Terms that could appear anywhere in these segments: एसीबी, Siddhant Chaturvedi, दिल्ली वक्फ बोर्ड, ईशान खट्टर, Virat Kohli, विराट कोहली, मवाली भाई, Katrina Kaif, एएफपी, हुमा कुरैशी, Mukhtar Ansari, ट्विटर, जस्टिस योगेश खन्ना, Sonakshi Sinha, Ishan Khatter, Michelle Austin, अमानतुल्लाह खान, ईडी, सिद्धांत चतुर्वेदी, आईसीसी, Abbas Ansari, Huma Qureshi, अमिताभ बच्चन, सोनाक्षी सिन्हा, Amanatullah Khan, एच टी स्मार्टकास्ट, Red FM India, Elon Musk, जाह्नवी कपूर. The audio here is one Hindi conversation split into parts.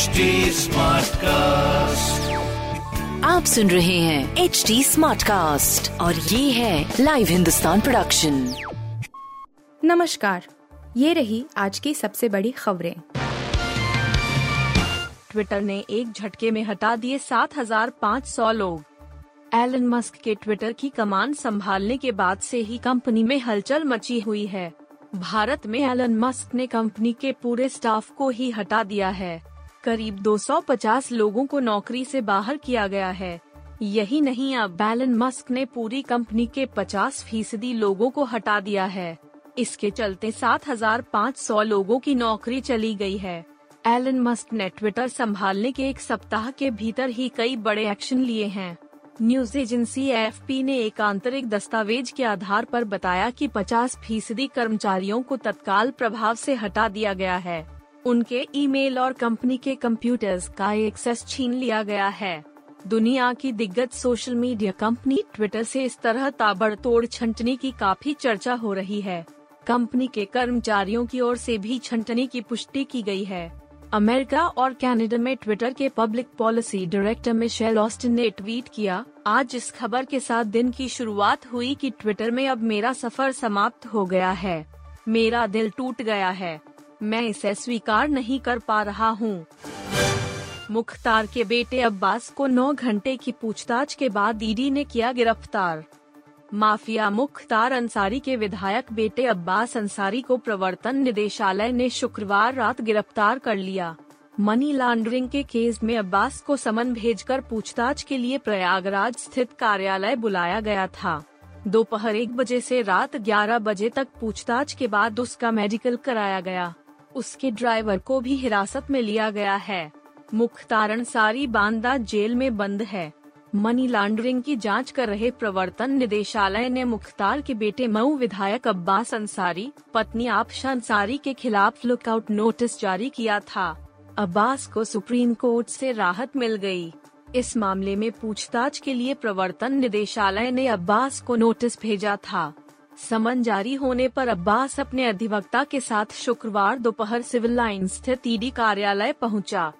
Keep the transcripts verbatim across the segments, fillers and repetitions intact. स्मार्ट कास्ट, आप सुन रहे हैं एच डी स्मार्ट कास्ट और ये है लाइव हिंदुस्तान प्रोडक्शन। नमस्कार, ये रही आज की सबसे बड़ी खबरें। ट्विटर ने एक झटके में हटा दिए सात हज़ार पाँच सौ लोग। एलन मस्क के ट्विटर की कमान संभालने के बाद से ही कंपनी में हलचल मची हुई है। भारत में एलन मस्क ने कंपनी के पूरे स्टाफ को ही हटा दिया है। करीब दो सौ पचास लोगों को नौकरी से बाहर किया गया है। यही नहीं, अब एलन मस्क ने पूरी कंपनी के पचास फीसदी लोगों को हटा दिया है। इसके चलते सात हज़ार पाँच सौ लोगों की नौकरी चली गई है। एलन मस्क ने ट्विटर संभालने के एक सप्ताह के भीतर ही कई बड़े एक्शन लिए हैं। न्यूज एजेंसी एएफपी ने एक आंतरिक दस्तावेज के आधार पर बताया कि पचास फीसदी कर्मचारियों को तत्काल प्रभाव से हटा दिया गया है। उनके ईमेल और कंपनी के कंप्यूटर्स का एक्सेस छीन लिया गया है। दुनिया की दिग्गज सोशल मीडिया कंपनी ट्विटर से इस तरह ताबड़तोड़ छंटनी की काफी चर्चा हो रही है। कंपनी के कर्मचारियों की ओर से भी छंटनी की पुष्टि की गई है। अमेरिका और कनाडा में ट्विटर के public policy director Michel Austin ने ट्वीट किया, आज इस खबर के साथ दिन की शुरुआत हुई कि ट्विटर में अब मेरा सफर समाप्त हो गया है। मेरा दिल टूट गया है, मैं इसे स्वीकार नहीं कर पा रहा हूँ। मुख्तार के बेटे अब्बास को नौ घंटे की पूछताछ के बाद ईडी ने किया गिरफ्तार। माफिया मुख्तार अंसारी के विधायक बेटे अब्बास अंसारी को प्रवर्तन निदेशालय ने शुक्रवार रात गिरफ्तार कर लिया। मनी लॉन्ड्रिंग के केस में अब्बास को समन भेजकर पूछताछ के लिए प्रयागराज स्थित कार्यालय बुलाया गया था। दोपहर एक बजे से रात ग्यारह बजे तक पूछताछ के बाद उसका मेडिकल कराया गया। उसके ड्राइवर को भी हिरासत में लिया गया है। मुख्तार अंसारी बांदा जेल में बंद है। मनी लॉन्ड्रिंग की जांच कर रहे प्रवर्तन निदेशालय ने मुख्तार के बेटे मऊ विधायक अब्बास अंसारी, पत्नी आबशा अंसारी के खिलाफ लुकआउट नोटिस जारी किया था। अब्बास को सुप्रीम कोर्ट से राहत मिल गई। इस मामले में पूछताछ के लिए प्रवर्तन निदेशालय ने अब्बास को नोटिस भेजा था। समन जारी होने पर अब्बास अपने अधिवक्ता के साथ शुक्रवार दोपहर सिविल लाइन स्थित ईडी कार्यालय पहुंचा।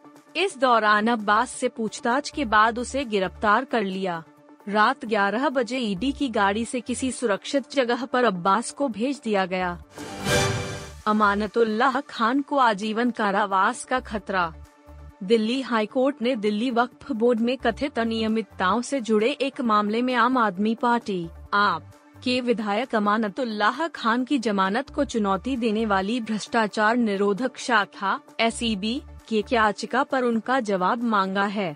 इस दौरान अब्बास से पूछताछ के बाद उसे गिरफ्तार कर लिया। रात ग्यारह बजे ईडी की गाड़ी से किसी सुरक्षित जगह पर अब्बास को भेज दिया गया। अमानतुल्लाह खान को आजीवन कारावास का खतरा। दिल्ली हाईकोर्ट ने दिल्ली वक्फ बोर्ड में कथित अनियमितताओं से जुड़े एक मामले में आम आदमी पार्टी आप के विधायक अमानतुल्लाह खान की जमानत को चुनौती देने वाली भ्रष्टाचार निरोधक शाखा एसीबी की याचिका पर उनका जवाब मांगा है।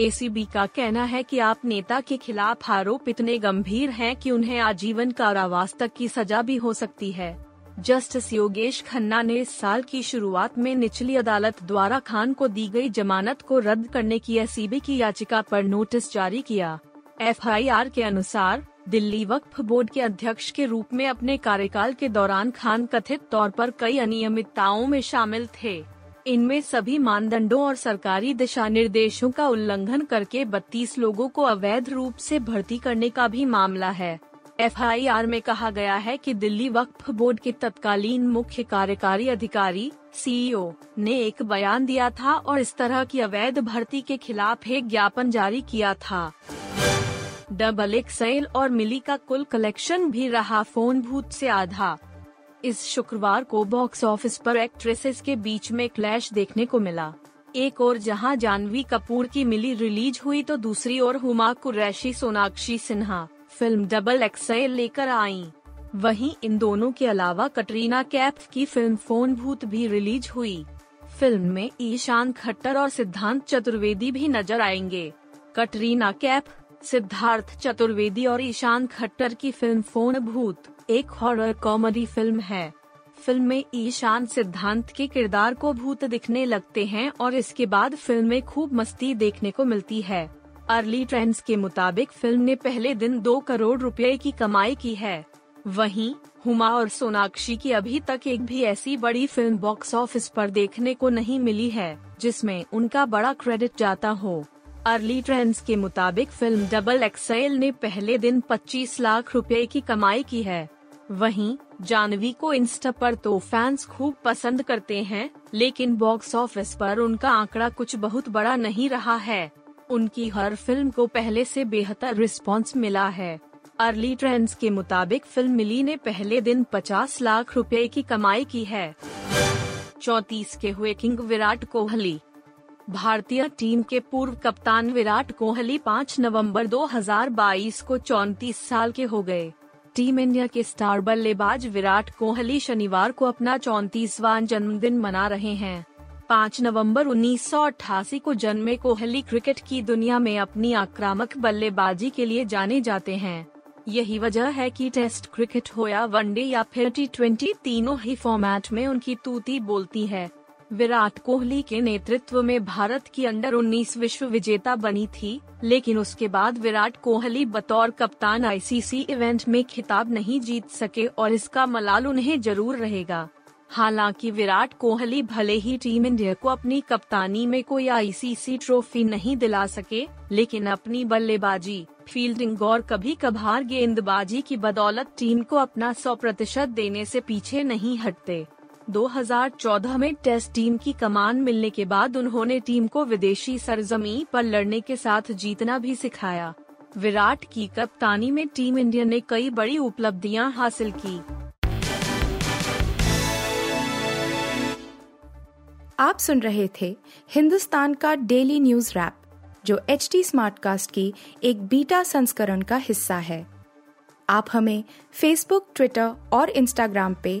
एसीबी का कहना है कि आप नेता के खिलाफ आरोप इतने गंभीर हैं कि उन्हें आजीवन कारावास तक की सजा भी हो सकती है। जस्टिस योगेश खन्ना ने इस साल की शुरुआत में निचली अदालत द्वारा खान को दी गई जमानत को रद्द करने की एसीबी की याचिका पर नोटिस जारी किया। एफआईआर के अनुसार दिल्ली वक्फ बोर्ड के अध्यक्ष के रूप में अपने कार्यकाल के दौरान खान कथित तौर पर कई अनियमितताओं में शामिल थे। इनमें सभी मानदंडों और सरकारी दिशा निर्देशों का उल्लंघन करके बत्तीस लोगों को अवैध रूप से भर्ती करने का भी मामला है। एफआईआर में कहा गया है कि दिल्ली वक्फ बोर्ड के तत्कालीन मुख्य कार्यकारी अधिकारी सीईओ ने एक बयान दिया था और इस तरह की अवैध भर्ती के खिलाफ एक ज्ञापन जारी किया था। डबल एक्सेल और मिली का कुल कलेक्शन भी रहा फोन भूत से आधा। इस शुक्रवार को बॉक्स ऑफिस पर एक्ट्रेसेस के बीच में क्लैश देखने को मिला। एक ओर जहां जाह्नवी कपूर की मिली रिलीज हुई तो दूसरी ओर हुमा कुरैशी सोनाक्षी सिन्हा film double XL लेकर आईं। वहीं इन दोनों के अलावा कटरीना कैफ की फिल्म फोन भूत भी रिलीज हुई। फिल्म में ईशान खट्टर और सिद्धांत चतुर्वेदी भी नजर आएंगे। कटरीना कैफ, सिद्धार्थ चतुर्वेदी और ईशान खट्टर की फिल्म फोन भूत एक हॉरर कॉमेडी फिल्म है। फिल्म में ईशान सिद्धांत के किरदार को भूत दिखने लगते हैं और इसके बाद फिल्म में खूब मस्ती देखने को मिलती है। अर्ली ट्रेंड्स के मुताबिक फिल्म ने पहले दिन दो करोड़ रुपए की कमाई की है। वहीं हुमा और सोनाक्षी की अभी तक एक भी ऐसी बड़ी फिल्म बॉक्स ऑफिस पर देखने को नहीं मिली है जिसमें उनका बड़ा क्रेडिट जाता हो। अर्ली ट्रेंड्स के मुताबिक फिल्म डबल एक्सेल ने पहले दिन पच्चीस लाख रुपए की कमाई की है। वहीं जाह्नवी को इंस्टा पर तो फैंस खूब पसंद करते हैं, लेकिन बॉक्स ऑफिस पर उनका आंकड़ा कुछ बहुत बड़ा नहीं रहा है। उनकी हर फिल्म को पहले से बेहतर रिस्पांस मिला है। अर्ली ट्रेंड्स के मुताबिक फिल्म मिली ने पहले दिन पचास लाख रुपए की कमाई की है। चौंतीस के हुए किंग विराट कोहली। भारतीय टीम के पूर्व कप्तान विराट कोहली पाँच नवंबर दो हज़ार बाईस को चौंतीस साल के हो गए। टीम इंडिया के स्टार बल्लेबाज विराट कोहली शनिवार को अपना चौंतीसवां जन्मदिन मना रहे हैं। पाँच नवंबर उन्नीस सौ अट्ठासी को जन्मे कोहली क्रिकेट की दुनिया में अपनी आक्रामक बल्लेबाजी के लिए जाने जाते हैं। यही वजह है कि टेस्ट क्रिकेट हो या वनडे या फिर टी ट्वेंटी, तीनों ही फॉर्मेट में उनकी तूती बोलती है। विराट कोहली के नेतृत्व में भारत की अंडर उन्नीस विश्व विजेता बनी थी, लेकिन उसके बाद विराट कोहली बतौर कप्तान आईसीसी इवेंट में खिताब नहीं जीत सके और इसका मलाल उन्हें जरूर रहेगा। हालांकि विराट कोहली भले ही टीम इंडिया को अपनी कप्तानी में कोई आईसीसी ट्रॉफी नहीं दिला सके, लेकिन अपनी बल्लेबाजी, फील्डिंग और कभी कभार गेंदबाजी की बदौलत टीम को अपना सौ प्रतिशत देने से पीछे नहीं हटते। दो हज़ार चौदह में टेस्ट टीम की कमान मिलने के बाद उन्होंने टीम को विदेशी सरजमी पर लड़ने के साथ जीतना भी सिखाया। विराट की कप्तानी में टीम इंडिया ने कई बड़ी उपलब्धियां हासिल की। आप सुन रहे थे हिंदुस्तान का डेली न्यूज रैप, जो एच टी स्मार्टकास्ट की एक बीटा संस्करण का हिस्सा है। आप हमें फेसबुक, ट्विटर और इंस्टाग्राम पे